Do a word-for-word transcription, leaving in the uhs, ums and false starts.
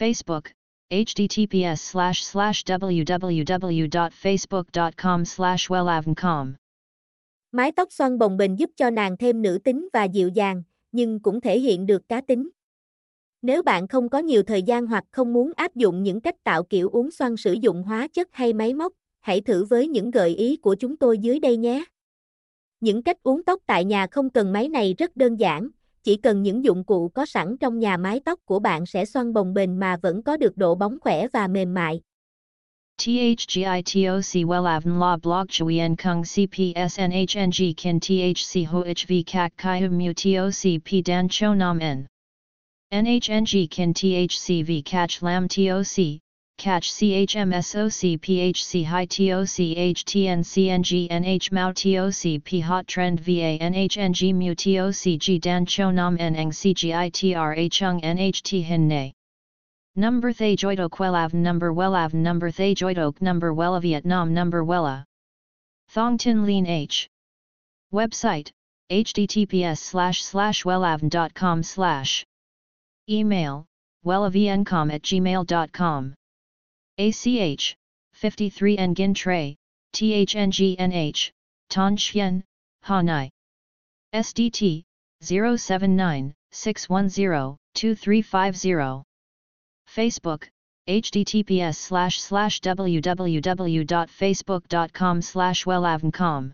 Facebook, https slash slash www.facebook.com slash wellavn.com Mái tóc xoăn bồng bềnh giúp cho nàng thêm nữ tính và dịu dàng, nhưng cũng thể hiện được cá tính. Nếu bạn không có nhiều thời gian hoặc không muốn áp dụng những cách tạo kiểu uốn xoăn sử dụng hóa chất hay máy móc, hãy thử với những gợi ý của chúng tôi dưới đây nhé. Những cách uốn tóc tại nhà không cần máy này rất đơn giản. Chỉ cần những dụng cụ có sẵn trong nhà mái tóc của bạn sẽ xoăn bồng bềnh mà vẫn có được độ bóng khỏe và mềm mại. Thgitoc Wellavn La Blog Chui En Kung C P S N H N G Kin T H C Ho H V Kak Kai Hum Mu T O C P Dan Cho Nam En N H N G Kin T H C V Catch Lam T O C Catch C H M S O C P H C High T O C H T N C N G N H Mao T O C P Hot Trend V A N H N G Mu T O C G Dan Cho Nam En Eng C G I T R A Chung N H T Hin Nay Number Thay Joidok Wellavn Number Wellavn Number Thay Joidok Number Wella Vietnam Number Wella Thong Tin Lean H Website https slash slash wellavn.com slash Email wellavncom at gmail.com A C H, fifty-three Nguyen Tray, THNGNH, Tan Chien, Ha Nai. S D T, zero seven nine six one zero two three five zero. Facebook, https slash slash www.facebook.com slash wellavncom.